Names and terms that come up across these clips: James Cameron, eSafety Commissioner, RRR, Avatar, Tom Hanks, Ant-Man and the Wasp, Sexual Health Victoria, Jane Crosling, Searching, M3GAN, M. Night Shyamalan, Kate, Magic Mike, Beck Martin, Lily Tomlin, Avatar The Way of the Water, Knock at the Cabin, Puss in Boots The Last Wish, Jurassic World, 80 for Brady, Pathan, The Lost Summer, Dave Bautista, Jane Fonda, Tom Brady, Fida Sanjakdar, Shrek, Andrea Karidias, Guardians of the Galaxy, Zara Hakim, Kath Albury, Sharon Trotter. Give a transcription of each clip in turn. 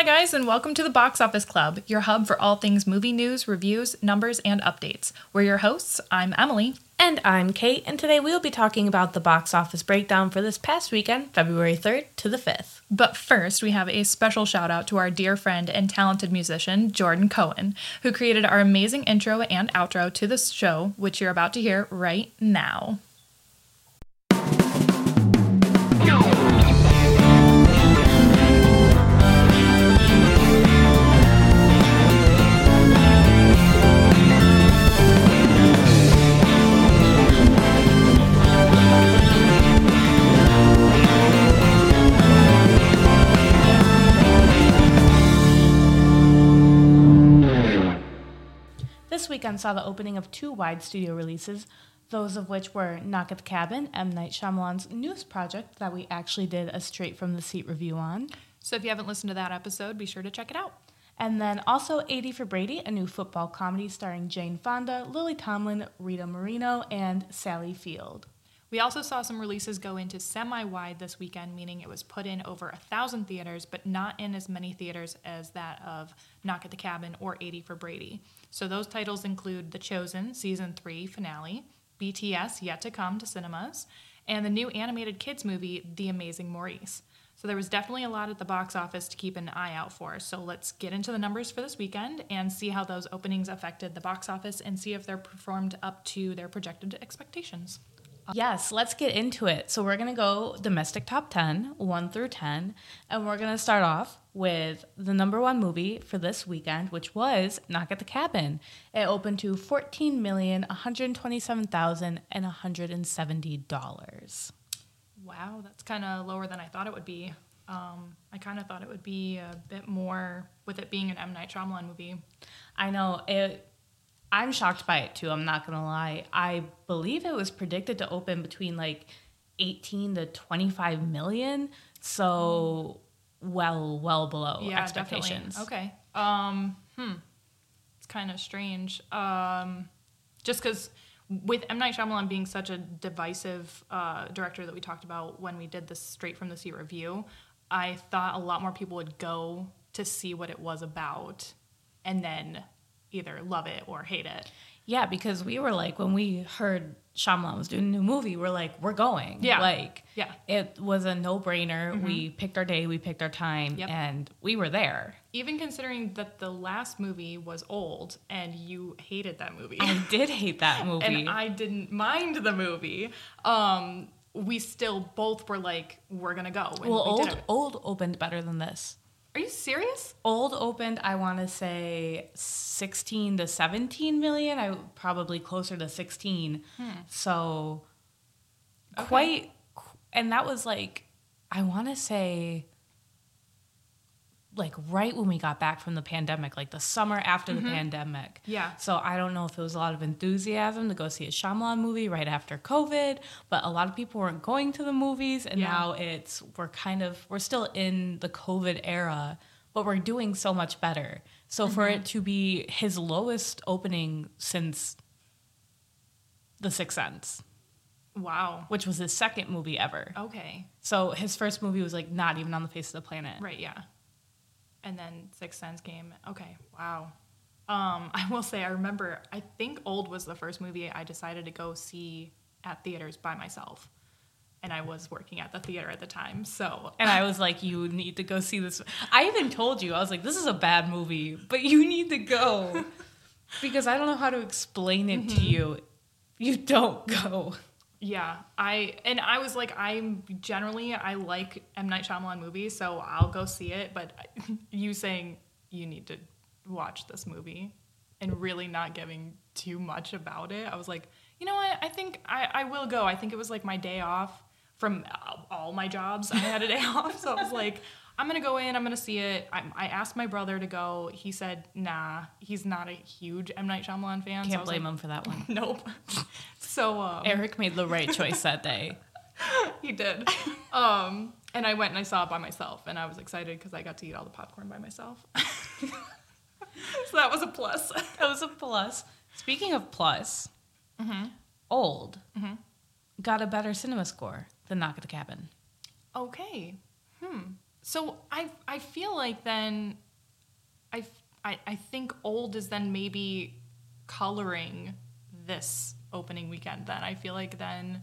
Hi guys, and welcome to the Box Office Club, your hub for all things movie news, reviews, numbers, and updates. We're your hosts. I'm Emily. And I'm Kate, and today we'll be talking about the box office breakdown for this past weekend, February 3rd to the 5th. But first, we have a special shout out to our dear friend and talented musician, Jordan Cohen, who created our amazing intro and outro to this show, which you're about to hear right now. This weekend saw the opening of two wide studio releases, those of which were Knock at the Cabin, M. Night Shyamalan's newest project that we actually did a straight from the seat review on. So if you haven't listened to that episode, be sure to check it out. And then also 80 for Brady, a new football comedy starring Jane Fonda, Lily Tomlin, Rita Moreno, and Sally Field. We also saw some releases go into semi-wide this weekend, meaning it was put in over 1,000 theaters, but not in as many theaters as that of Knock at the Cabin or 80 for Brady. So those titles include The Chosen, Season 3 Finale, BTS, Yet to Come to Cinemas, and the new animated kids movie, The Amazing Maurice. So there was definitely a lot at the box office to keep an eye out for. So let's get into the numbers for this weekend and see how those openings affected the box office and see if they're performed up to their projected expectations. Yes, let's get into it. So we're going to go domestic top 10, 1 through 10, and we're going to start off with the number one movie for this weekend, which was Knock at the Cabin. It opened to $14,127,170. Wow, that's kind of lower than I thought it would be. I kind of thought it would be a bit more with it being an M. Night Shyamalan movie. I know, I'm shocked by it, too. I'm not going to lie. I believe it was predicted to open between, 18 to 25 million. So, well below expectations. Definitely. Okay. It's kind of strange. Just because with M. Night Shyamalan being such a divisive director that we talked about when we did this Straight from the Sea review, I thought a lot more people would go to see what it was about and then either love it or hate it. Yeah, because we were when we heard Shyamalan was doing a new movie, we're we're going. Yeah. It was a no-brainer. Mm-hmm. We picked our day, we picked our time, and we were there. Even considering that the last movie was old and you hated that movie. I did hate that movie. And I didn't mind the movie. We still both were we're going to go. And old opened better than this. Are you serious? Old opened, I want to say 16 to 17 million. I probably closer to 16. So okay. And that was I want to say right when we got back from the pandemic, the summer after the pandemic. Yeah. So I don't know if it was a lot of enthusiasm to go see a Shyamalan movie right after COVID, but a lot of people weren't going to the movies, and now we're still in the COVID era, but we're doing so much better. So for it to be his lowest opening since The Sixth Sense. Wow. Which was his second movie ever. Okay. So his first movie was not even on the face of the planet. Right, yeah. And then Sixth Sense came. Okay, wow. I will say, I think Old was the first movie I decided to go see at theaters by myself. And I was working at the theater at the time, so. And I was you need to go see this. I even told you, I was this is a bad movie, but you need to go. Because I don't know how to explain it to you. You don't go. Yeah, I was I like M. Night Shyamalan movies, so I'll go see it, but you saying you need to watch this movie and really not giving too much about it, I was you know what, I think I will go. I think it was my day off from all my jobs. I had a day off, so I was I'm going to go in, I'm going to see it. I asked my brother to go. He said, nah, he's not a huge M. Night Shyamalan fan. Can't blame him for that one. Nope. So Eric made the right choice that day. He did. And I went and I saw it by myself, and I was excited because I got to eat all the popcorn by myself. So that was a plus. That was a plus. Speaking of plus, Old got a better cinema score than Knock at the Cabin. Okay. So I feel like then I think old is then maybe coloring this opening weekend then. I feel like then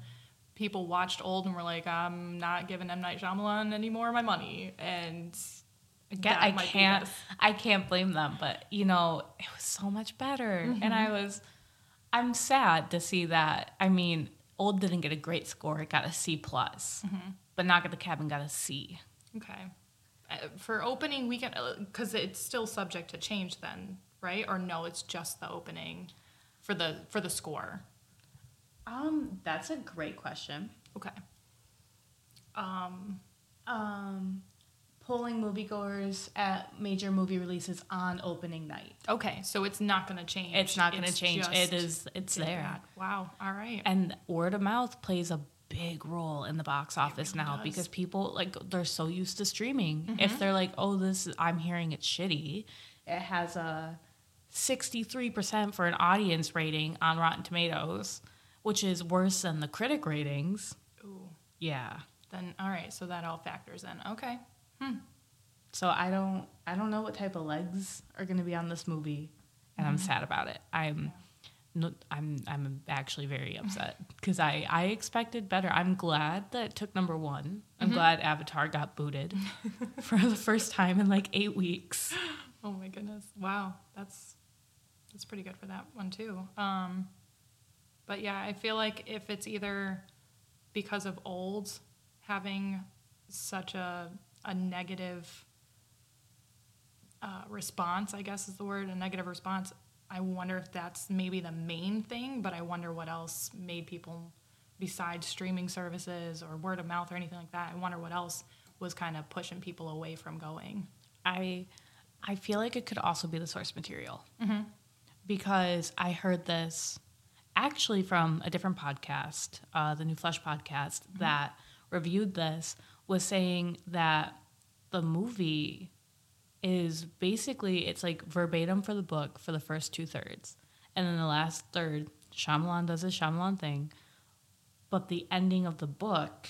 people watched old and were like, I'm not giving M. Night Shyamalan anymore my money. And I can't blame them, but you know, it was so much better. Mm-hmm. And I'm sad to see that. I mean, old didn't get a great score. It got a C+, mm-hmm. but Knock at the Cabin got a C. Okay. For opening weekend, because it's still subject to change then, right? Or no, it's just the opening for the score. That's a great question. Okay. Polling moviegoers at major movie releases on opening night. Okay, so it's not going to change. It's not going to change. It's there. That. Wow. All right. And word of mouth plays a big role in the box office now, because people, like, they're so used to streaming. Mm-hmm. If they're like, oh, I'm hearing it's shitty, it has a 63% for an audience rating on Rotten Tomatoes, which is worse than the critic ratings. Ooh. Yeah. Then, all right, so that all factors in. Okay. Hmm. So I don't know what type of legs are going to be on this movie, and mm-hmm. I'm sad about it. I'm actually very upset, because I expected better. I'm glad that it took number one. I'm mm-hmm. glad Avatar got booted for the first time in like 8 weeks. Oh my goodness. Wow. That's pretty good for that one too. But yeah, I feel like if it's either because of old having such a negative response, I guess is the word, a negative response, I wonder if that's maybe the main thing, but I wonder what else made people, besides streaming services or word of mouth or anything like that, I wonder what else was kind of pushing people away from going. I feel like it could also be the source material, mm-hmm. because I heard this actually from a different podcast, the New Flesh podcast, mm-hmm. that reviewed this, was saying that the movie is basically, it's like verbatim for the book for the first 2/3. And then the last third, Shyamalan does his Shyamalan thing. But the ending of the book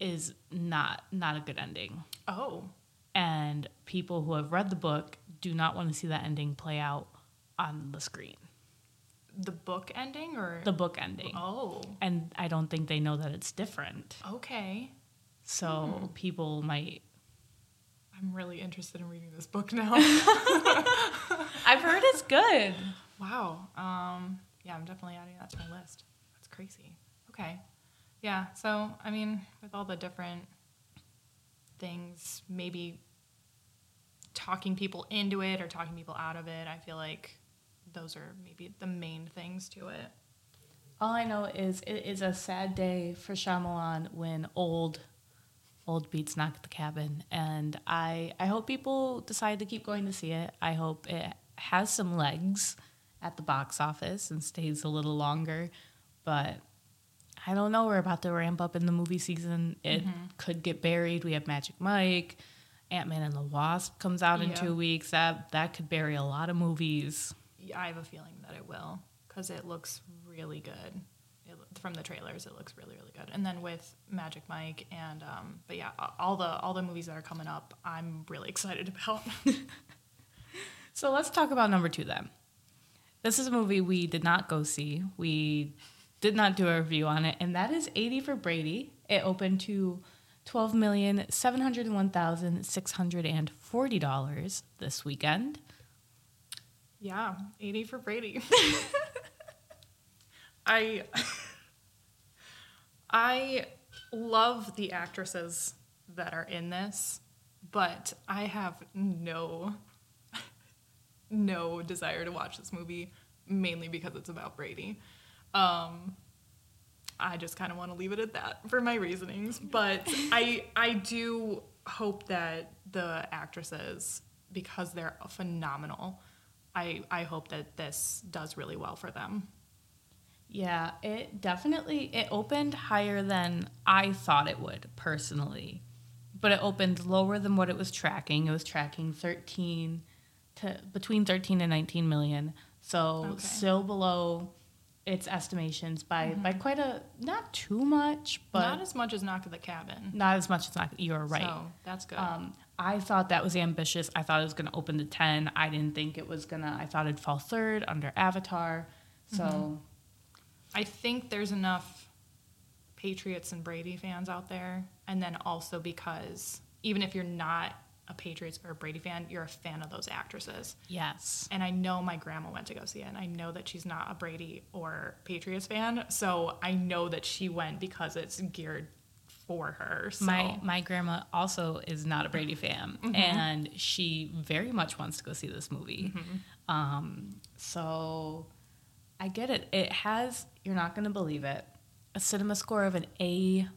is not a good ending. Oh. And people who have read the book do not want to see that ending play out on the screen. The book ending, or? The book ending. Oh. And I don't think they know that it's different. Okay. So people might... I'm really interested in reading this book now. I've heard it's good. Wow. Yeah, I'm definitely adding that to my list. That's crazy. Okay. Yeah, so, I mean, with all the different things, maybe talking people into it or talking people out of it, I feel like... those are maybe the main things to it. All I know is it is a sad day for Shyamalan when old beats Knock at the Cabin. And I hope people decide to keep going to see it. I hope it has some legs at the box office and stays a little longer. But I don't know. We're about to ramp up in the movie season. It mm-hmm. could get buried. We have Magic Mike. Ant-Man and the Wasp comes out in 2 weeks. That could bury a lot of movies. I have a feeling that it will, because it looks really good. From the trailers, it looks really, really good. And then with Magic Mike and, but yeah, all the movies that are coming up, I'm really excited about. So let's talk about number two then. This is a movie we did not go see. We did not do a review on it, and that is 80 for Brady. It opened to $12,701,640 this weekend. Yeah, 80 for Brady. I love the actresses that are in this, but I have no desire to watch this movie, mainly because it's about Brady. I just kind of want to leave it at that for my reasonings, but I do hope that the actresses, because they're phenomenal, I hope that this does really well for them. Yeah, it opened higher than I thought it would, personally. But it opened lower than what it was tracking. It was tracking between 13 and 19 million. So still below its estimations by quite a, not too much, but not as much as Knock at the Cabin. Not as much as Knock. You're right. So that's good. I thought that was ambitious. I thought it was going to open to 10. I didn't think it was going to. I thought it'd fall third under Avatar. So, I think there's enough Patriots and Brady fans out there, and then also because even if you're not a Patriots or a Brady fan, you're a fan of those actresses. Yes. And I know my grandma went to go see it, and I know that she's not a Brady or Patriots fan, so I know that she went because it's geared for her. So. My grandma also is not a Brady fan, and she very much wants to go see this movie. Mm-hmm. So I get it. It has, you're not going to believe it, a cinema score of an A-.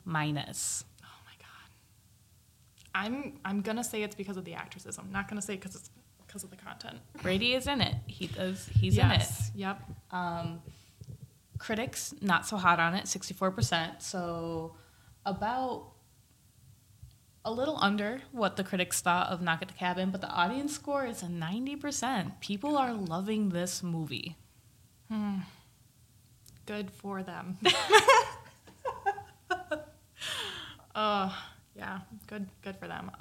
I'm gonna say it's because of the actresses. I'm not gonna say because of the content. Brady is in it. He's in it. Yep. Critics not so hot on it. 64%. So about a little under what the critics thought of Knock at the Cabin, but the audience score is a 90%. People are loving this movie. Good for them. Yeah, good for them.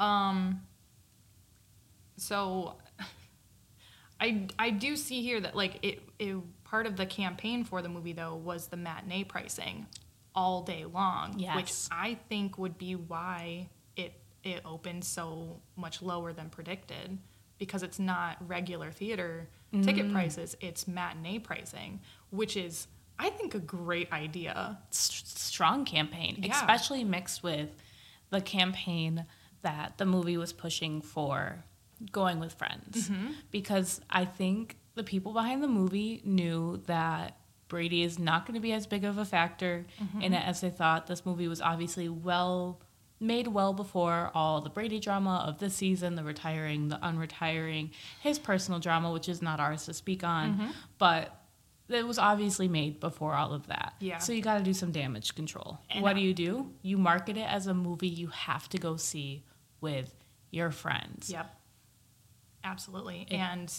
So I do see here that like it part of the campaign for the movie though was the matinee pricing all day long, yes. Which I think would be why it opened so much lower than predicted, because it's not regular theater ticket prices, it's matinee pricing, which is I think a great idea. Strong campaign, yeah. Especially mixed with the campaign that the movie was pushing for going with friends, because I think the people behind the movie knew that Brady is not going to be as big of a factor in it as they thought. This movie was obviously well made before all the Brady drama of this season, the retiring, the unretiring, his personal drama, which is not ours to speak on, but it was obviously made before all of that. Yeah. So you got to do some damage control. And what do? You market it as a movie you have to go see with your friends. Yep. Absolutely. And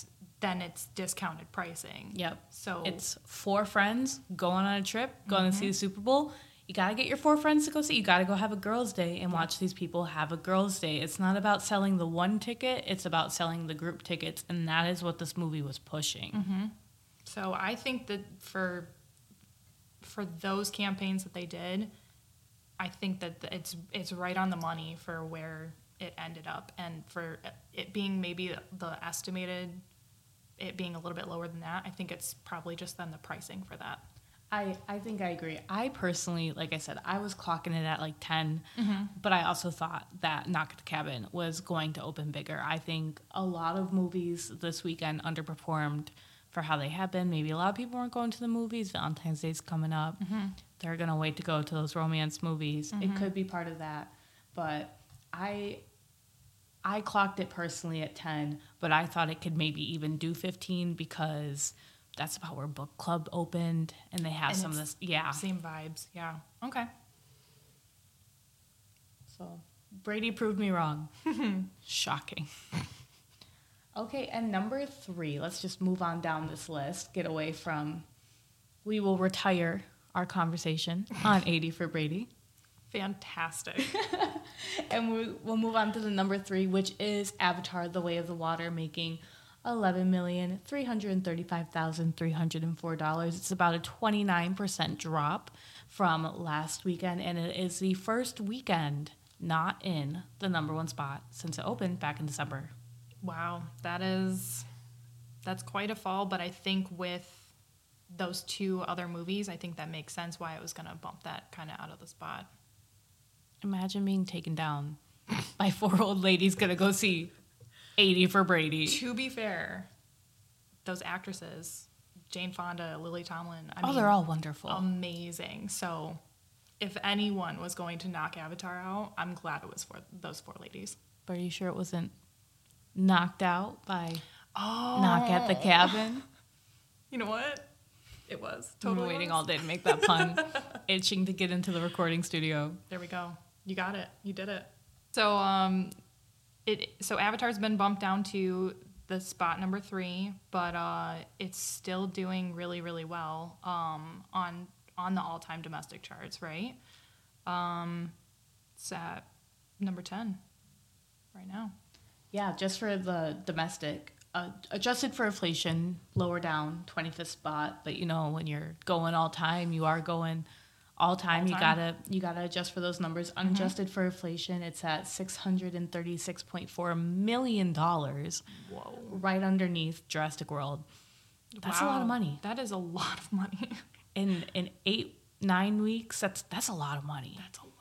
then it's discounted pricing. Yep. So it's 4 friends going on a trip, going to see the Super Bowl. You got to get your 4 friends to go see. You got to go have a girls' day and watch these people have a girls' day. It's not about selling the one ticket. It's about selling the group tickets. And that is what this movie was pushing. So I think that for those campaigns that they did, I think that it's right on the money for where it ended up, and for it being maybe the estimated, it being a little bit lower than that, I think it's probably just then the pricing for that. I think I agree. I personally, like I said, I was clocking it at like 10, but I also thought that Knock at the Cabin was going to open bigger. I think a lot of movies this weekend underperformed for how they have been. Maybe a lot of people weren't going to the movies. Valentine's Day's coming up. They're going to wait to go to those romance movies. It could be part of that. But I clocked it personally at 10, but I thought it could maybe even do 15 because that's about where book club opened and they have and some of this. Yeah. Same vibes. Yeah. Okay. So Brady proved me wrong. Shocking. Okay, and number 3, let's just move on down this list. Get away from, we will retire our conversation on 80 for Brady. Fantastic. And we'll move on to the number 3, which is Avatar The Way of the Water, making $11,335,304. It's about a 29% drop from last weekend, and it is the first weekend not in the number 1 spot since it opened back in December. Wow, that's quite a fall, but I think with those 2 other movies, I think that makes sense why it was going to bump that kind of out of the spot. Imagine being taken down by 4 old ladies going to go see 80 for Brady. To be fair, those actresses, Jane Fonda, Lily Tomlin, I mean, they're all wonderful. Amazing. So if anyone was going to knock Avatar out, I'm glad it was for those 4 ladies. But are you sure it wasn't knocked out by Knock at the Cabin? You know what? It was. Totally. I've been waiting all day to make that pun. Itching to get into the recording studio. There we go. You got it. You did it. So Avatar's been bumped down to the spot number 3, but it's still doing really, really well on the all-time domestic charts, right? It's at number 10 right now. Yeah, just for the domestic, adjusted for inflation, lower down, 25th spot. But you know, when you're going all time, you are going all time. You gotta adjust for those numbers. Mm-hmm. Unadjusted for inflation, it's at $636.4 million. Whoa! Right underneath Jurassic World. That's a lot of money. That is a lot of money. In 8-9 weeks, that's a lot of money. That's a lot.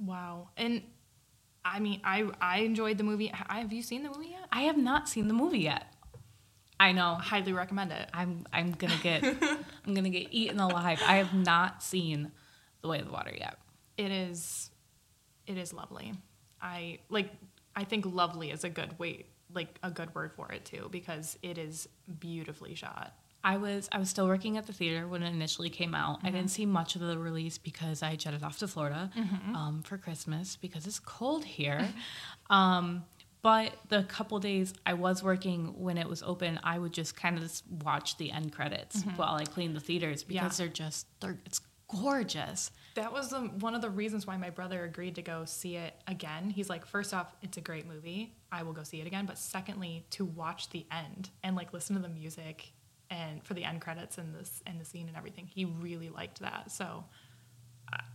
Wow. And I mean, I enjoyed the movie. Have you seen the movie yet? I have not seen the movie yet. I know. I highly recommend it. I'm gonna get I'm gonna get eaten alive. I have not seen The Way of the Water yet. It is lovely. I think lovely is a good word for it too, because it is beautifully shot. I was still working at the theater when it initially came out. Mm-hmm. I didn't see much of the release because I jetted off to Florida for Christmas because it's cold here. But the couple days I was working when it was open, I would just kind of just watch the end credits while I cleaned the theaters because it's gorgeous. That was one of the reasons why my brother agreed to go see it again. He's like, first off, it's a great movie. I will go see it again. But secondly, to watch the end and like listen to the music and for the end credits and this and the scene and everything, he really liked that. So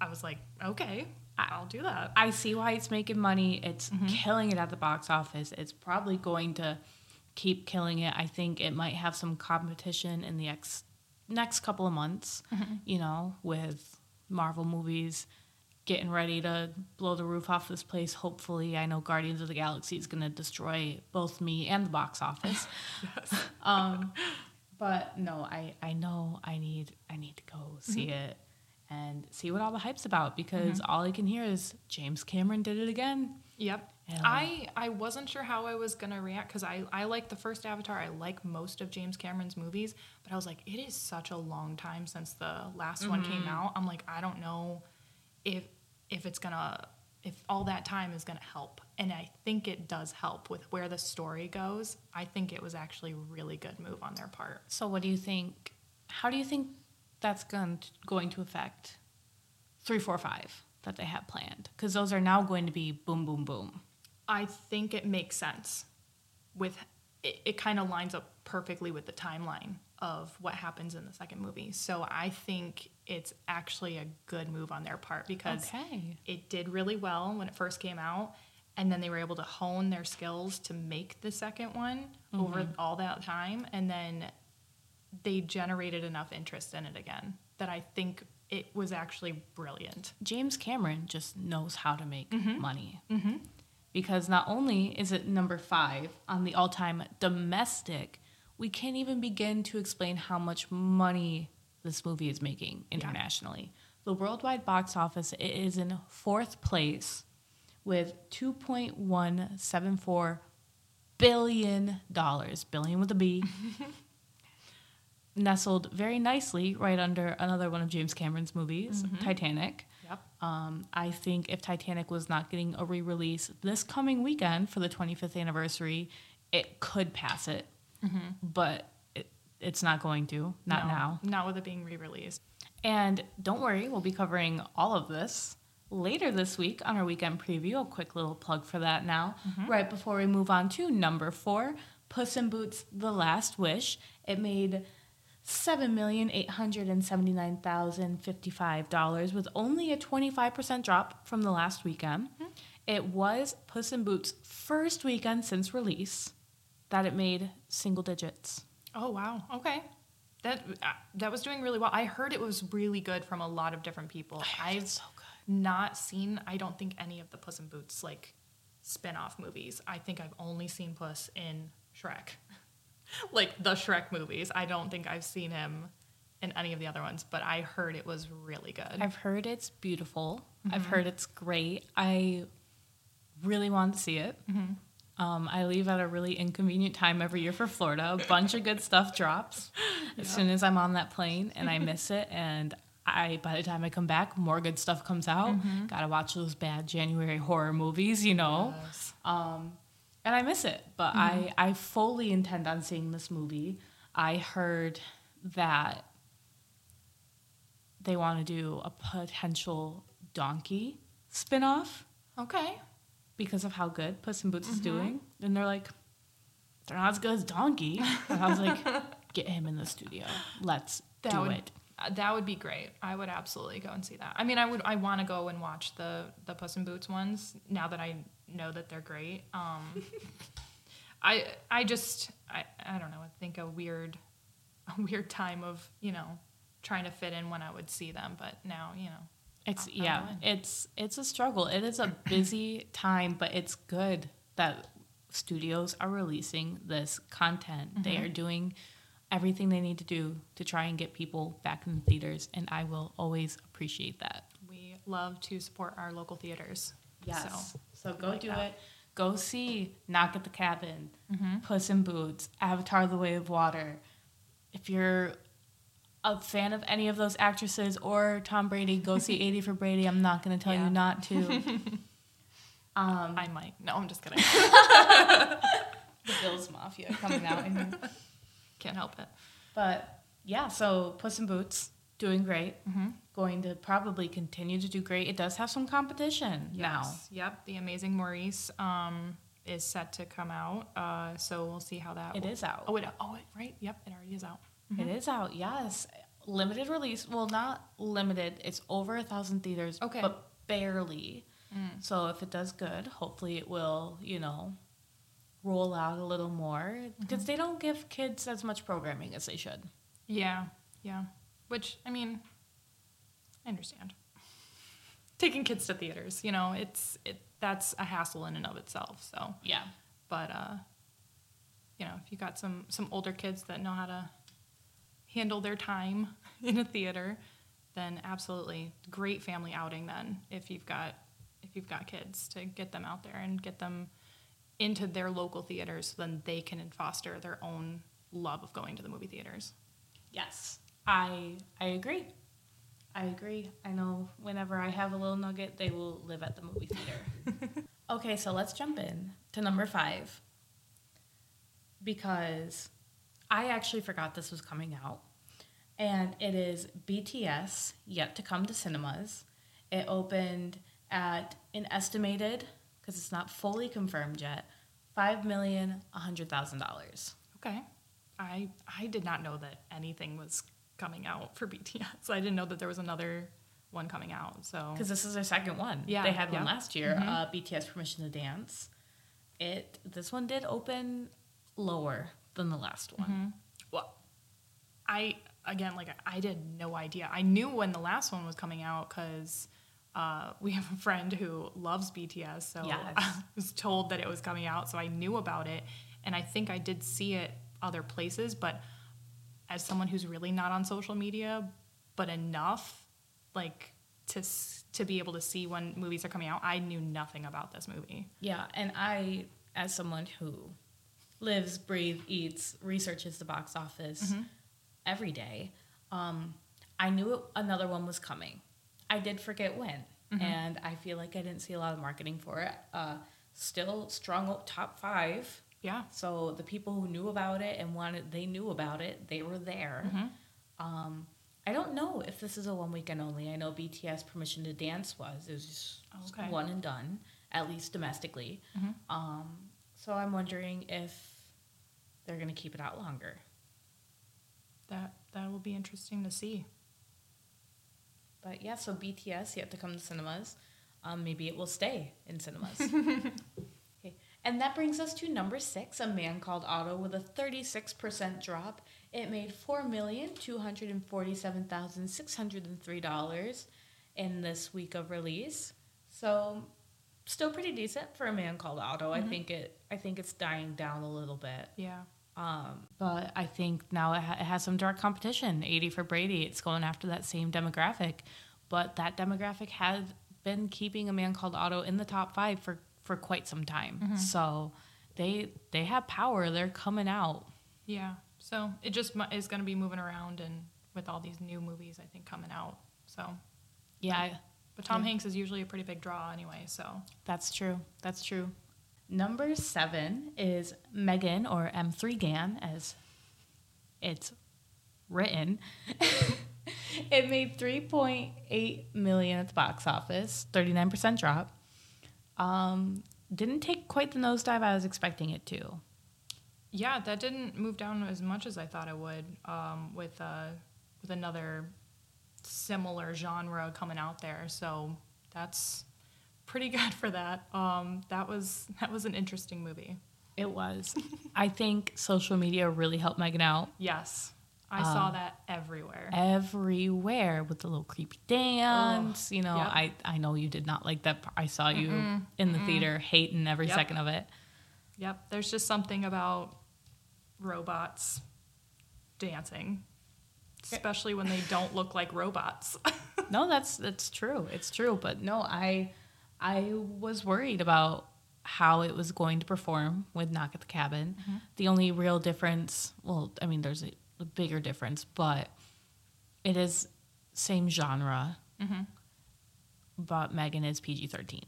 I was like, okay, I'll do that. I see why it's making money. It's killing it at the box office. It's probably going to keep killing it. I think it might have some competition in the next couple of months, you know, with Marvel movies getting ready to blow the roof off this place, hopefully. I know Guardians of the Galaxy is going to destroy both me and the box office. Yes. But no, I know I need to go see it and see what all the hype's about, because all I can hear is James Cameron did it again. Yep. And I wasn't sure how I was going to react, because I like the first Avatar. I like most of James Cameron's movies, but I was like, it is such a long time since the last one came out. I'm like, I don't know if all that time is going to help. And I think it does help with where the story goes. I think it was actually a really good move on their part. So what do you think? How do you think that's going to affect 3, 4, 5 that they have planned? Because those are now going to be boom, boom, boom. I think it makes sense. It kind of lines up perfectly with the timeline of what happens in the second movie. So I think it's actually a good move on their part, because it did really well when it first came out. And then they were able to hone their skills to make the second one over all that time. And then they generated enough interest in it again that I think it was actually brilliant. James Cameron just knows how to make money. Mm-hmm. Because not only is it number 5 on the all-time domestic, we can't even begin to explain how much money this movie is making internationally. Yeah. The worldwide box office, it is in 4th place with $2.174 billion, billion with a B, nestled very nicely right under another one of James Cameron's movies, Titanic. Yep. I think if Titanic was not getting a re-release this coming weekend for the 25th anniversary, it could pass it, but it's not going to, not now. Not with it being re-released. And don't worry, we'll be covering all of this later this week on our weekend preview. A quick little plug for that now, right before we move on to number 4, Puss in Boots The Last Wish. It made $7,879,055 with only a 25% drop from the last weekend. Mm-hmm. It was Puss in Boots' first weekend since release that it made single digits. Oh, wow. Okay. That was doing really well. I heard it was really good from a lot of different people. It's so good. Not seen, I don't think, any of the Puss in Boots like spin-off movies. I think I've only seen Puss in Shrek, like the Shrek movies. I don't think I've seen him in any of the other ones, but I heard it was really good. I've heard it's beautiful. I've heard it's great. I really want to see it. I leave at a really inconvenient time every year for Florida. A bunch of good stuff drops as soon as I'm on that plane, and I miss it. And by the time I come back, more good stuff comes out. Gotta watch those bad January horror movies, you know. Yes. and I miss it. But I fully intend on seeing this movie. I heard that they want to do a potential donkey spinoff. Okay. Because of how good Puss in Boots is doing. And they're like, they're not as good as Donkey. And I was like, get him in the studio. Let's do it. That would be great. I would absolutely go and see that. I mean, I want to go and watch the Puss in Boots ones now that I know that they're great. I don't know. I think a weird time of, you know, trying to fit in when I would see them, but now, you know. It's a struggle. It is a busy time, but it's good that studios are releasing this content. Mm-hmm. They are doing everything they need to do to try and get people back in the theaters, and I will always appreciate that. We love to support our local theaters. Yes. So go like do that. It. Go see Knock at the Cabin, Puss in Boots, Avatar The Way of Water. If you're a fan of any of those actresses or Tom Brady, go see 80 for Brady. I'm not going to tell you not to. I might. No, I'm just kidding. The Bills Mafia coming out. I mean. Can't help it. But yeah, so Puss in Boots, doing great. Mm-hmm. Going to probably continue to do great. It does have some competition now. Yep. The Amazing Maurice is set to come out. So we'll see how that works. It is out. Oh, right. Yep. It already is out. Mm-hmm. It is out, yes. Limited release. Well, not limited. It's over 1,000 theaters, but barely. Mm. So if it does good, hopefully it will, you know, roll out a little more. Because they don't give kids as much programming as they should. Yeah. Which, I mean, I understand. Taking kids to theaters, you know, that's a hassle in and of itself. So yeah. But, you know, if you got some older kids that know how to handle their time in a theater, then absolutely great family outing then if you've got kids, to get them out there and get them into their local theaters so then they can foster their own love of going to the movie theaters. Yes. I agree. I know whenever I have a little nugget, they will live at the movie theater. Okay, so let's jump in to number 5, because I actually forgot this was coming out, and it is BTS, Yet to Come to Cinemas. It opened at an estimated, because it's not fully confirmed yet, $5,100,000. Okay. I did not know that anything was coming out for BTS. I didn't know that there was another one coming out. So because this is their second one. Yeah. They had one last year, BTS Permission to Dance. This one did open lower than the last one. Mm-hmm. Well, I had no idea. I knew when the last one was coming out because we have a friend who loves BTS, so I was told that it was coming out, so I knew about it, and I think I did see it other places, but as someone who's really not on social media, but enough, like, to be able to see when movies are coming out, I knew nothing about this movie. Yeah, and I, as someone who lives, breathes, eats, researches the box office every day, I knew another one was coming. I did forget when, and I feel like I didn't see a lot of marketing for it. Still strong top 5. Yeah. So the people who knew about it and they were there. Mm-hmm. I don't know if this is a one weekend only. I know BTS Permission to Dance was. It was just one and done, at least domestically. Mm-hmm. So I'm wondering if they're going to keep it out longer. That will be interesting to see. But yeah, so BTS, Yet to Come to Cinemas. Maybe it will stay in cinemas. Okay. And that brings us to number 6, A Man Called Otto, with a 36% drop. It made $4,247,603 in this week of release. So still pretty decent for A Man Called Otto. Mm-hmm. I think it's dying down a little bit. Yeah. But I think now it has some dark competition. 80 for Brady. It's going after that same demographic. But that demographic had been keeping A Man Called Otto in the top 5 for quite some time. Mm-hmm. So they have power. They're coming out. Yeah. So it just is going to be moving around, and with all these new movies, I think, coming out. So yeah. But Tom Hanks is usually a pretty big draw anyway, so. That's true. Number 7 is M3GAN, or M3GAN, as it's written. It made $3.8 million at the box office, 39% drop. Didn't take quite the nosedive I was expecting it to. Yeah, that didn't move down as much as I thought it would, with another similar genre coming out there. So that's pretty good for that. That was an interesting movie. It was. I think social media really helped M3GAN out. Yes. I saw that everywhere. Everywhere with the little creepy dance. Oh, you know, yep. I know you did not like that. I saw you in the theater hating every second of it. Yep. There's just something about robots dancing, especially when they don't look like robots. No, that's true. It's true. But no, I was worried about how it was going to perform with Knock at the Cabin. Mm-hmm. The only real difference, well, I mean, there's a bigger difference, but it is same genre, but M3GAN is PG-13.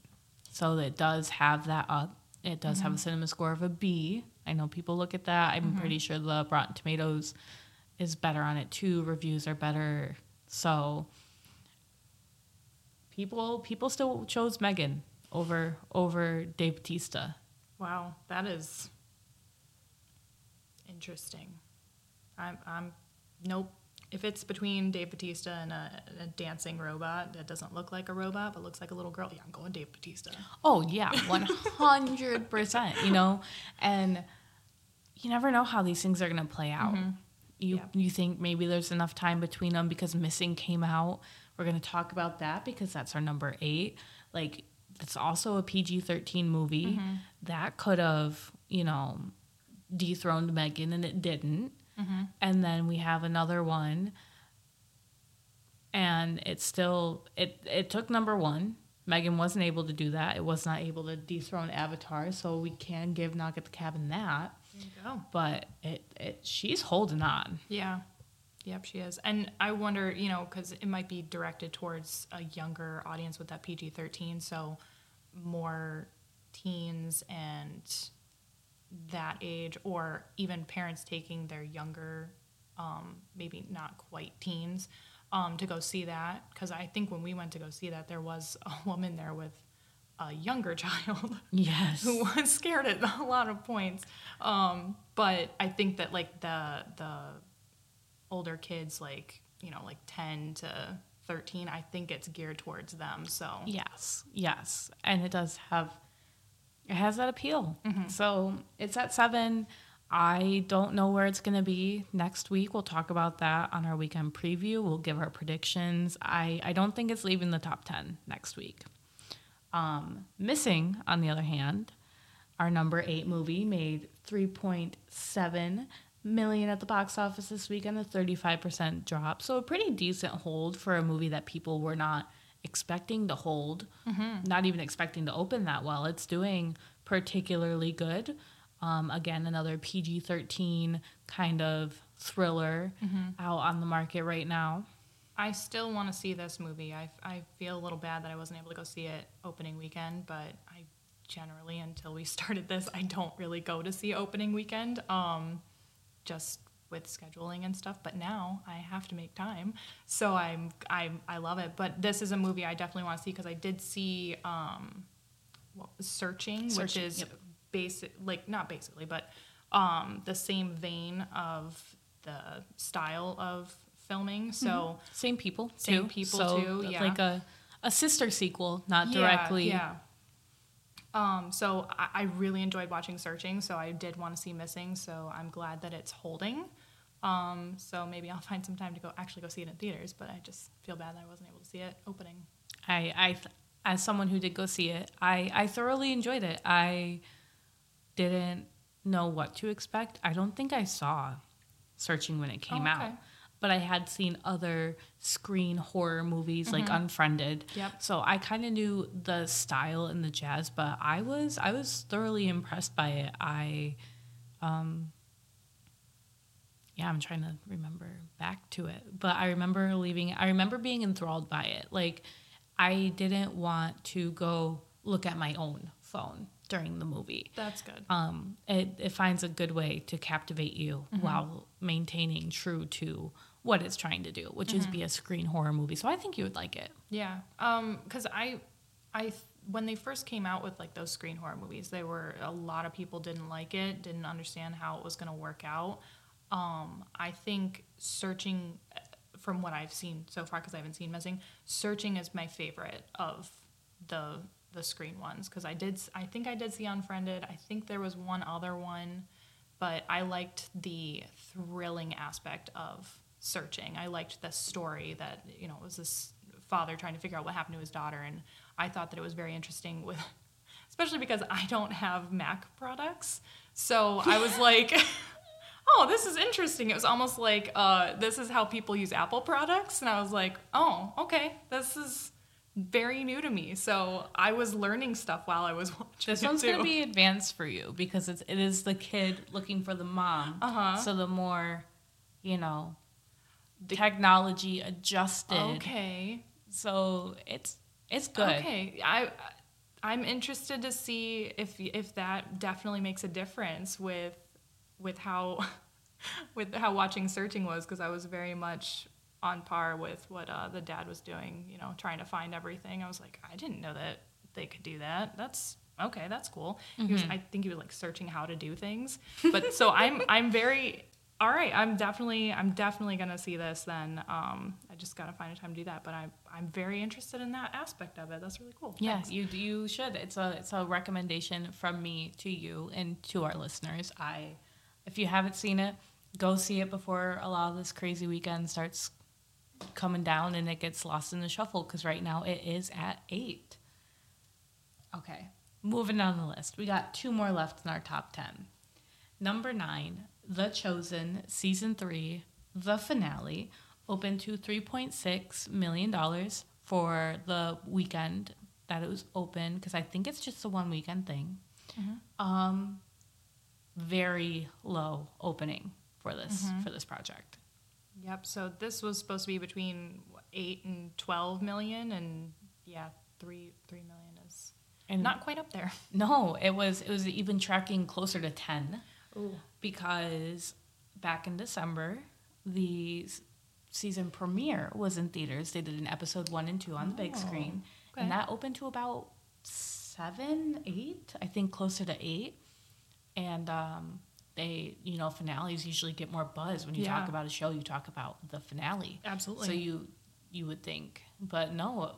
So it does have that up. It does have a cinema score of a B. I know people look at that. I'm pretty sure the Rotten Tomatoes is better on it too. Reviews are better. So people still chose M3GAN over Dave Bautista. Wow, that is interesting. I'm nope. If it's between Dave Bautista and a dancing robot that doesn't look like a robot but looks like a little girl, yeah, I'm going Dave Bautista. Oh yeah, 100%. You know, and you never know how these things are gonna play out. Mm-hmm. You think maybe there's enough time between them because Missing came out. We're gonna talk about that because that's our number 8. Like, it's also a PG-13 movie that could have, you know, dethroned M3GAN, and it didn't. Mm-hmm. And then we have another one, and it's still it took number 1. M3GAN wasn't able to do that. It was not able to dethrone Avatar, so we can give Knock at the Cabin that. There you go. But she's holding on. Yeah. Yep, she is. And I wonder, you know, because it might be directed towards a younger audience with that PG-13, so more teens and that age, or even parents taking their younger, maybe not quite teens, to go see that. Because I think when we went to go see that, there was a woman there with a younger child. Yes. Who was scared at a lot of points. But I think that, like, the older kids, like, you know, like 10 to 13, I think it's geared towards them. So yes, and it does have. It has that appeal. Mm-hmm. So it's at 7. I don't know where it's going to be next week. We'll talk about that on our weekend preview. We'll give our predictions. I don't think it's leaving the top 10 next week. Missing, on the other hand, our number 8 movie, made $3.7 million at the box office this week on a 35% drop. So a pretty decent hold for a movie that people were not expecting to hold, not even expecting to open that well. It's doing particularly good. Again, another PG-13 kind of thriller out on the market right now. I still want to see this movie. I feel a little bad that I wasn't able to go see it opening weekend, but I generally, until we started this, I don't really go to see opening weekend, just with scheduling and stuff, but now I have to make time, so I love it. But this is a movie I definitely want to see, because I did see Searching, which is the same vein of the style of filming. So same people too. Yeah, like a sister sequel, not directly. Yeah. So I really enjoyed watching Searching, so I did want to see Missing, so I'm glad that it's holding. So maybe I'll find some time to go see it in theaters, but I just feel bad that I wasn't able to see it opening. As someone who did go see it, I thoroughly enjoyed it. I didn't know what to expect. I don't think I saw Searching when it came out, but I had seen other screen horror movies like Unfriended. Yep. So I kind of knew the style and the jazz, but I was thoroughly impressed by it. I'm trying to remember back to it, but I remember being enthralled by it. Like, I didn't want to go look at my own phone. during the movie. That's good. It finds a good way to captivate you mm-hmm. while maintaining true to what it's trying to do, which mm-hmm. is be a screen horror movie. So I think you would like it. Yeah. Because I when they first came out with like those screen horror movies, they were a lot of people didn't like it, didn't understand how it was going to work out. I think Searching, from what I've seen so far, because I haven't seen Missing, Searching is my favorite of the screen ones, because I think I did see Unfriended. I think there was one other one, but I liked the thrilling aspect of Searching. I liked the story that, you know, it was this father trying to figure out what happened to his daughter, and I thought that it was very interesting, with especially because I don't have Mac products, so I was like, oh, this is interesting. It was almost like, this is how people use Apple products. And I was like, oh, okay, this is very new to me. So I was learning stuff while I was watching this one's going to be advanced for you, because it is the kid looking for the mom. Uh-huh. So the more, you know, technology adjusted. Okay. So it's good. Okay. I'm interested to see if that definitely makes a difference with how watching Searching was, because I was very much on par with what the dad was doing, you know, trying to find everything. I was like, I didn't know that they could do that. That's okay. That's cool. Mm-hmm. I think he was like searching how to do things. But so I'm very, all right. I'm definitely going to see this then. I just got to find a time to do that, but I'm very interested in that aspect of it. That's really cool. Yes, you should. It's a recommendation from me to you and to our listeners. If you haven't seen it, go see it before a lot of this crazy weekend starts coming down and it gets lost in the shuffle, because right now it is at 8. Okay, moving down the list. We got 2 more left in our top 10. Number 9, The Chosen, Season 3, The Finale, opened to $3.6 million for the weekend that it was open, because I think it's just a one weekend thing. Mm-hmm. Very low opening for this mm-hmm. for this project. Yep. So this was supposed to be between 8 and 12 million, and yeah, three million is and not quite up there. No, it was even tracking closer to 10. Ooh. Because back in December, the season premiere was in theaters. They did an episode 1 and 2 on the big screen, okay. and that opened to about 7, 8. I think closer to 8. And they, you know, finales usually get more buzz when you yeah. talk about a show. You talk about the finale, absolutely. So you would think, but no,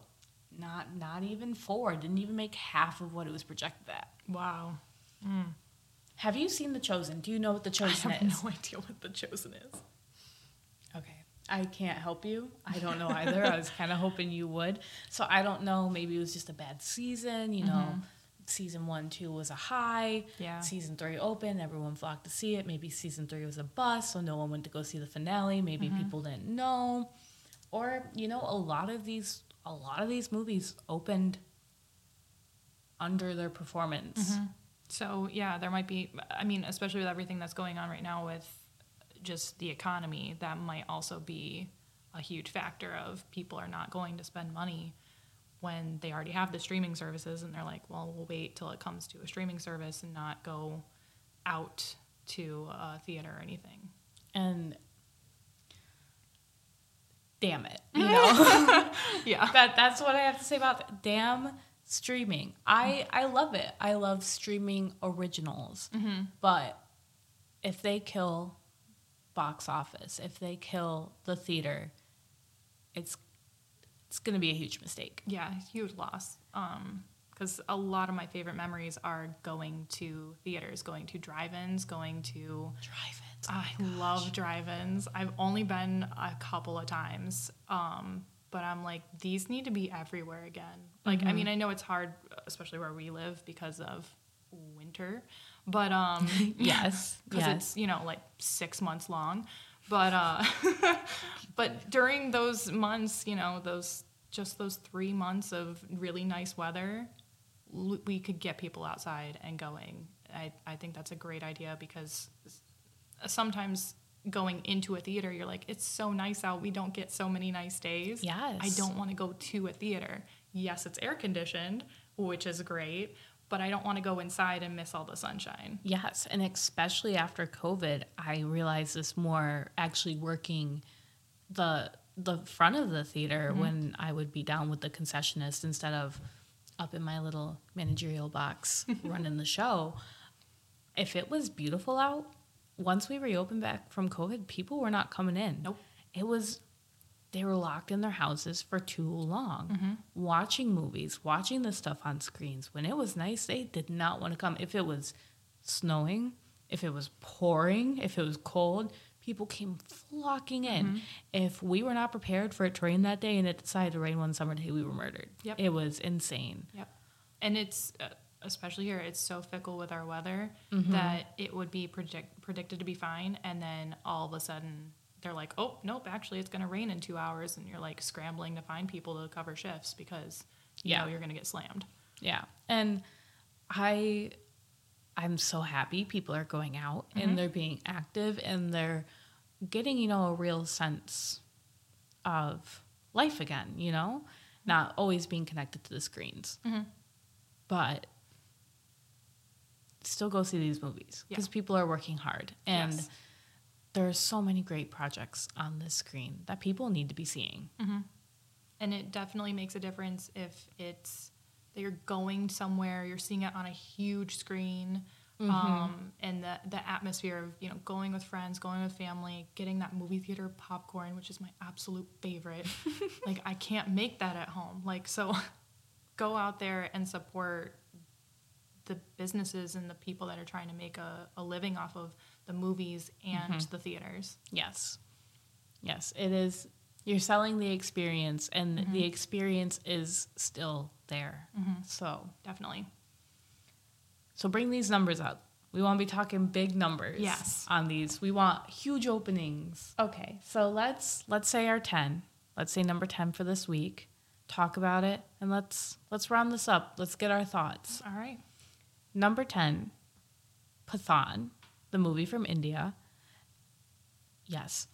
not even 4. Didn't even make half of what it was projected at. Wow. Mm. Have you seen The Chosen? Do you know what The Chosen is? I have no idea what The Chosen is. Okay, I can't help you. I don't know either. I was kind of hoping you would. So I don't know. Maybe it was just a bad season. You mm-hmm. know. Season 1, 2 was a high. Yeah. Season 3 opened. Everyone flocked to see it. Maybe season 3 was a bust, so no one went to go see the finale. Maybe mm-hmm. people didn't know, or you know, a lot of these movies opened under their performance. Mm-hmm. So yeah, there might be. I mean, especially with everything that's going on right now with just the economy, that might also be a huge factor of people are not going to spend money when they already have the streaming services, and they're like, well, we'll wait till it comes to a streaming service and not go out to a theater or anything. And damn it, you know? Yeah. That's what I have to say about that. Damn streaming. I love it. I love streaming originals. Mm-hmm. But if they kill box office, if they kill the theater, it's going to be a huge mistake. Yeah, huge loss. Because a lot of my favorite memories are going to theaters, going to drive-ins, going to... Drive-ins. Oh I love drive-ins. I've only been a couple of times. But I'm like, these need to be everywhere again. Like, mm-hmm. I mean, I know it's hard, especially where we live because of winter. But, yes. Because it's, you know, like 6 months long. But but during those months, you know, those 3 months of really nice weather, we could get people outside and going. I think that's a great idea, because sometimes going into a theater, you're like, it's so nice out. We don't get so many nice days. Yes. I don't want to go to a theater. Yes, it's air conditioned, which is great. but I don't want to go inside and miss all the sunshine. Yes, and especially after COVID, I realized this more actually working the front of the theater mm-hmm. when I would be down with the concessionist instead of up in my little managerial box running the show. If it was beautiful out, once we reopened back from COVID, people were not coming in. Nope. They were locked in their houses for too long, mm-hmm. watching movies, watching the stuff on screens. When it was nice, they did not want to come. If it was snowing, if it was pouring, if it was cold, people came flocking in. Mm-hmm. If we were not prepared for it to rain that day and it decided to rain one summer day, we were murdered. Yep. It was insane. Yep. And it's, especially here, it's so fickle with our weather mm-hmm. that it would be predicted to be fine, and then all of a sudden they're like, oh, nope, actually it's going to rain in 2 hours, and you're like scrambling to find people to cover shifts because you know you're going to get slammed. Yeah. And I'm so happy people are going out mm-hmm. and they're being active and they're getting, a real sense of life again, not always being connected to the screens. Mm-hmm. But still go see these movies because people are working hard. And there are so many great projects on this screen that people need to be seeing. Mm-hmm. And it definitely makes a difference if it's that you're going somewhere, you're seeing it on a huge screen, mm-hmm. And the atmosphere of, going with friends, going with family, getting that movie theater popcorn, which is my absolute favorite. Like, I can't make that at home. Like, so go out there and support the businesses and the people that are trying to make a living off of the movies and mm-hmm. the theaters. Yes. Yes, it is. You're selling the experience, and mm-hmm. the experience is still there. Mm-hmm. So definitely. So bring these numbers up. We want to be talking big numbers on these. We want huge openings. Okay, so let's say our 10. Let's say number 10 for this week. Talk about it, and let's round this up. Let's get our thoughts. All right. Number 10, Pathan, the movie from India. Yes.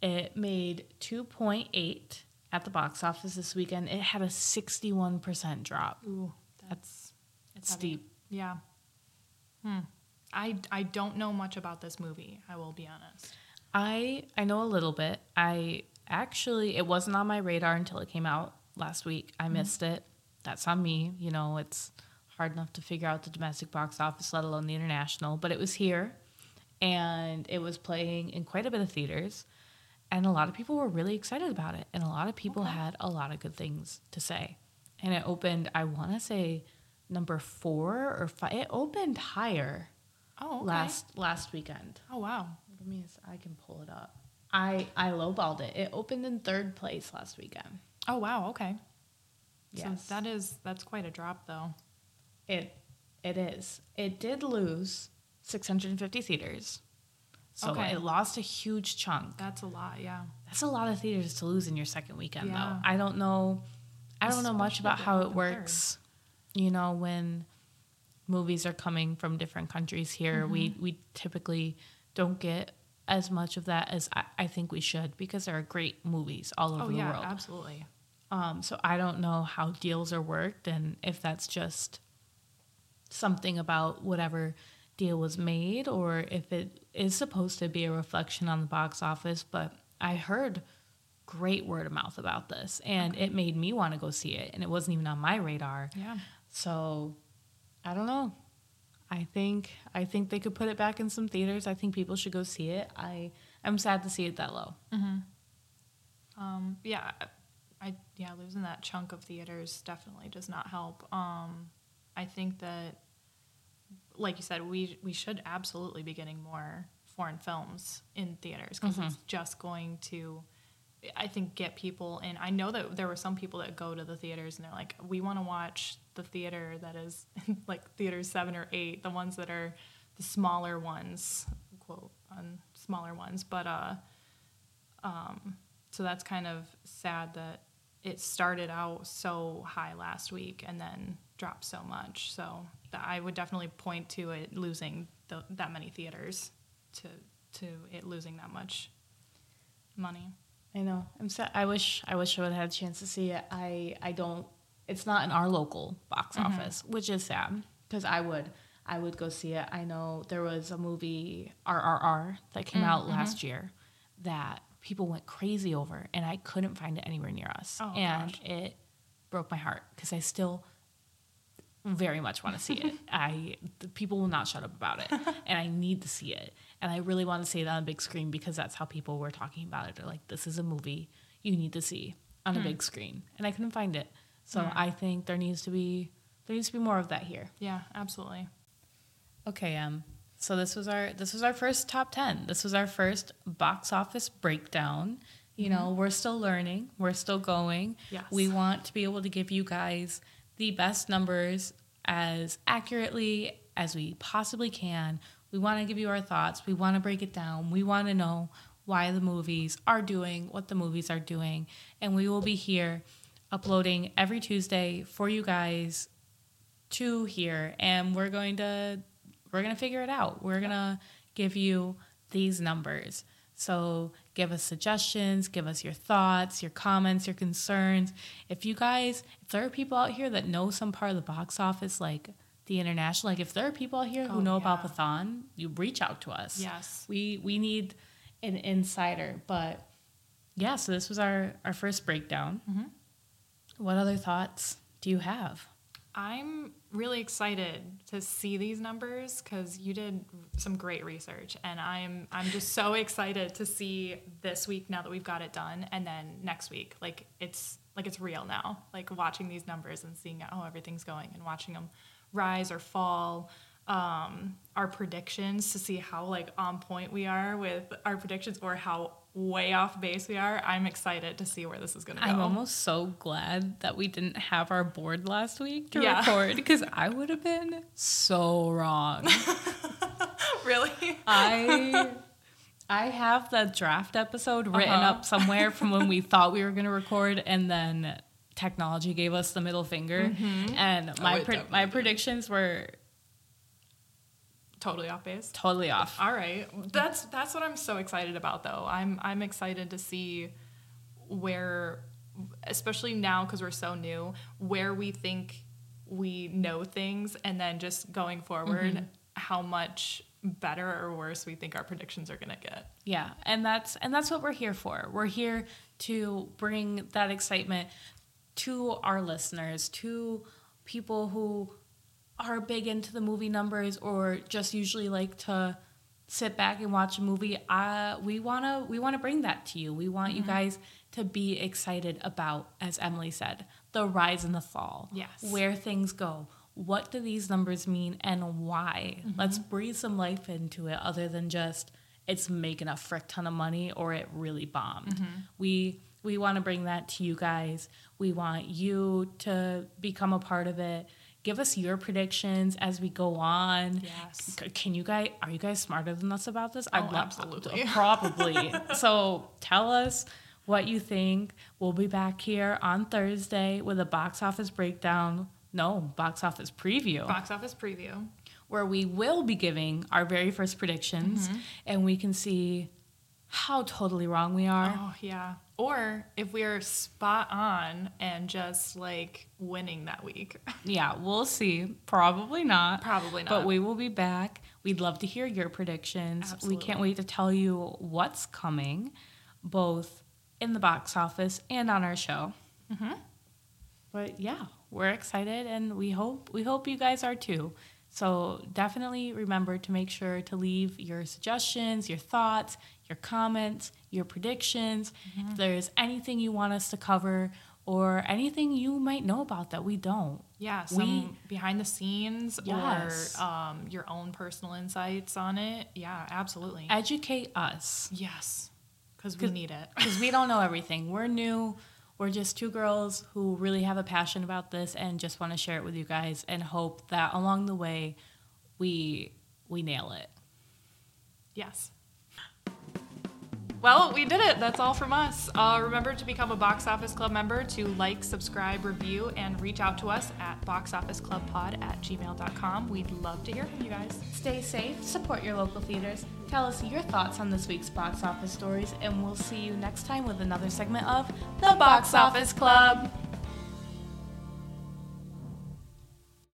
It made 2.8 at the box office this weekend. It had a 61% drop. Ooh, that's steep. Yeah. I don't know much about this movie, I will be honest. I know a little bit. It wasn't on my radar until it came out last week. I missed it. That's on me. It's hard enough to figure out the domestic box office, let alone the international. But it was here, and it was playing in quite a bit of theaters. And a lot of people were really excited about it. And a lot of people had a lot of good things to say. And it opened, I want to say, number 4 or 5. It opened higher last weekend. Oh, wow. Let me see if I can pull it up. I lowballed it. It opened in third place last weekend. Oh, wow. Okay. Yes. So that's quite a drop, though. It is. It did lose 650 theaters. So it lost a huge chunk. That's a lot, yeah. That's a lot of theaters to lose in your second weekend, though. I don't know much about how it works. Third. When movies are coming from different countries here, mm-hmm. we typically don't get as much of that as I think we should, because there are great movies all over the world. Oh, yeah, absolutely. So I don't know how deals are worked, and if that's just something about whatever deal was made, or if it is supposed to be a reflection on the box office. But I heard great word of mouth about this, and it made me want to go see it, and it wasn't even on my radar. Yeah. So I don't know. I think they could put it back in some theaters. I think people should go see it. I'm sad to see it that low. Mm-hmm. Losing that chunk of theaters definitely does not help. I think that, like you said, we should absolutely be getting more foreign films in theaters, because mm-hmm. it's just going to, I think, get people in. I know that there were some people that go to the theaters and they're like, we want to watch the theater that is like theater 7 or 8, the ones that are the smaller ones, quote, on smaller ones. But so that's kind of sad that it started out so high last week and then dropped so much. So I would definitely point to it losing that many theaters to it losing that much money. I know. I'm sad. I wish I would have had a chance to see it. I don't It's not in our local box office, which is sad because I would go see it. I know there was a movie, RRR, that came out last year that people went crazy over, and I couldn't find it anywhere near us. Oh, and gosh. It broke my heart because I still very much want to see it. The people will not shut up about it, and I need to see it. And I really want to see it on a big screen because that's how people were talking about it. They're like, this is a movie you need to see on a big screen. And I couldn't find it. So I think there needs to be more of that here. Yeah, absolutely. Okay, so this was our first top 10. This was our first box office breakdown. You know, we're still learning. We're still going. Yes. We want to be able to give you guys the best numbers as accurately as we possibly can. We want to give you our thoughts. We want to break it down. We want to know why the movies are doing what the movies are doing. And we will be here uploading every Tuesday for you guys to hear. And we're going to figure it out. We're going to give you these numbers. So give us suggestions, give us your thoughts, your comments, your concerns. If there are people out here that know some part of the box office, like the international, like if there are people out here who know about Pathan, you reach out to us. Yes. We need an insider. But yeah, so this was our first breakdown. Mm-hmm. What other thoughts do you have? I'm really excited to see these numbers because you did some great research, and I'm just so excited to see this week now that we've got it done, and then next week it's real now, like watching these numbers and seeing how everything's going and watching them rise or fall. Our predictions, to see how like on point we are with our predictions or how way off base we are. I'm excited to see where this is going to go. I'm almost so glad that we didn't have our board last week to record, because I would have been so wrong. Really? I have the draft episode written up somewhere from when we thought we were going to record, and then technology gave us the middle finger, and my predictions were totally off base. Totally off. All right. That's what I'm so excited about, though. I'm excited to see where, especially now because we're so new, where we think we know things, and then just going forward, how much better or worse we think our predictions are going to get. Yeah. And that's what we're here for. We're here to bring that excitement to our listeners, to people who are big into the movie numbers or just usually like to sit back and watch a movie. We want to bring that to you. We want you guys to be excited about, as Emily said, the rise and the fall. Yes. Where things go. What do these numbers mean and why? Let's breathe some life into it other than just it's making a frick ton of money or it really bombed. We want to bring that to you guys. We want you to become a part of it. Give us your predictions as we go on. Yes. Are you guys smarter than us about this? Absolutely. Probably. So tell us what you think. We'll be back here on Thursday with a box office breakdown. No, box office preview. Box office preview. Where we will be giving our very first predictions, and we can see how totally wrong we are. Oh, yeah. Or if we're spot on and just like winning that week. Yeah, we'll see. Probably not. But we will be back. We'd love to hear your predictions. Absolutely. We can't wait to tell you what's coming, both in the box office and on our show. But yeah, we're excited, and we hope you guys are too. So definitely remember to make sure to leave your suggestions, your thoughts, your comments, your predictions. If there's anything you want us to cover or anything you might know about that we don't. Yeah, some behind the scenes or your own personal insights on it. Yeah, absolutely. Educate us. Yes, because we need it. Because we don't know everything. We're new. We're just two girls who really have a passion about this and just want to share it with you guys and hope that along the way we nail it. Yes. Well, we did it. That's all from us. Remember to become a Box Office Club member, to like, subscribe, review, and reach out to us at boxofficeclubpod@gmail.com. We'd love to hear from you guys. Stay safe, support your local theaters, tell us your thoughts on this week's box office stories, and we'll see you next time with another segment of The Box Office Club.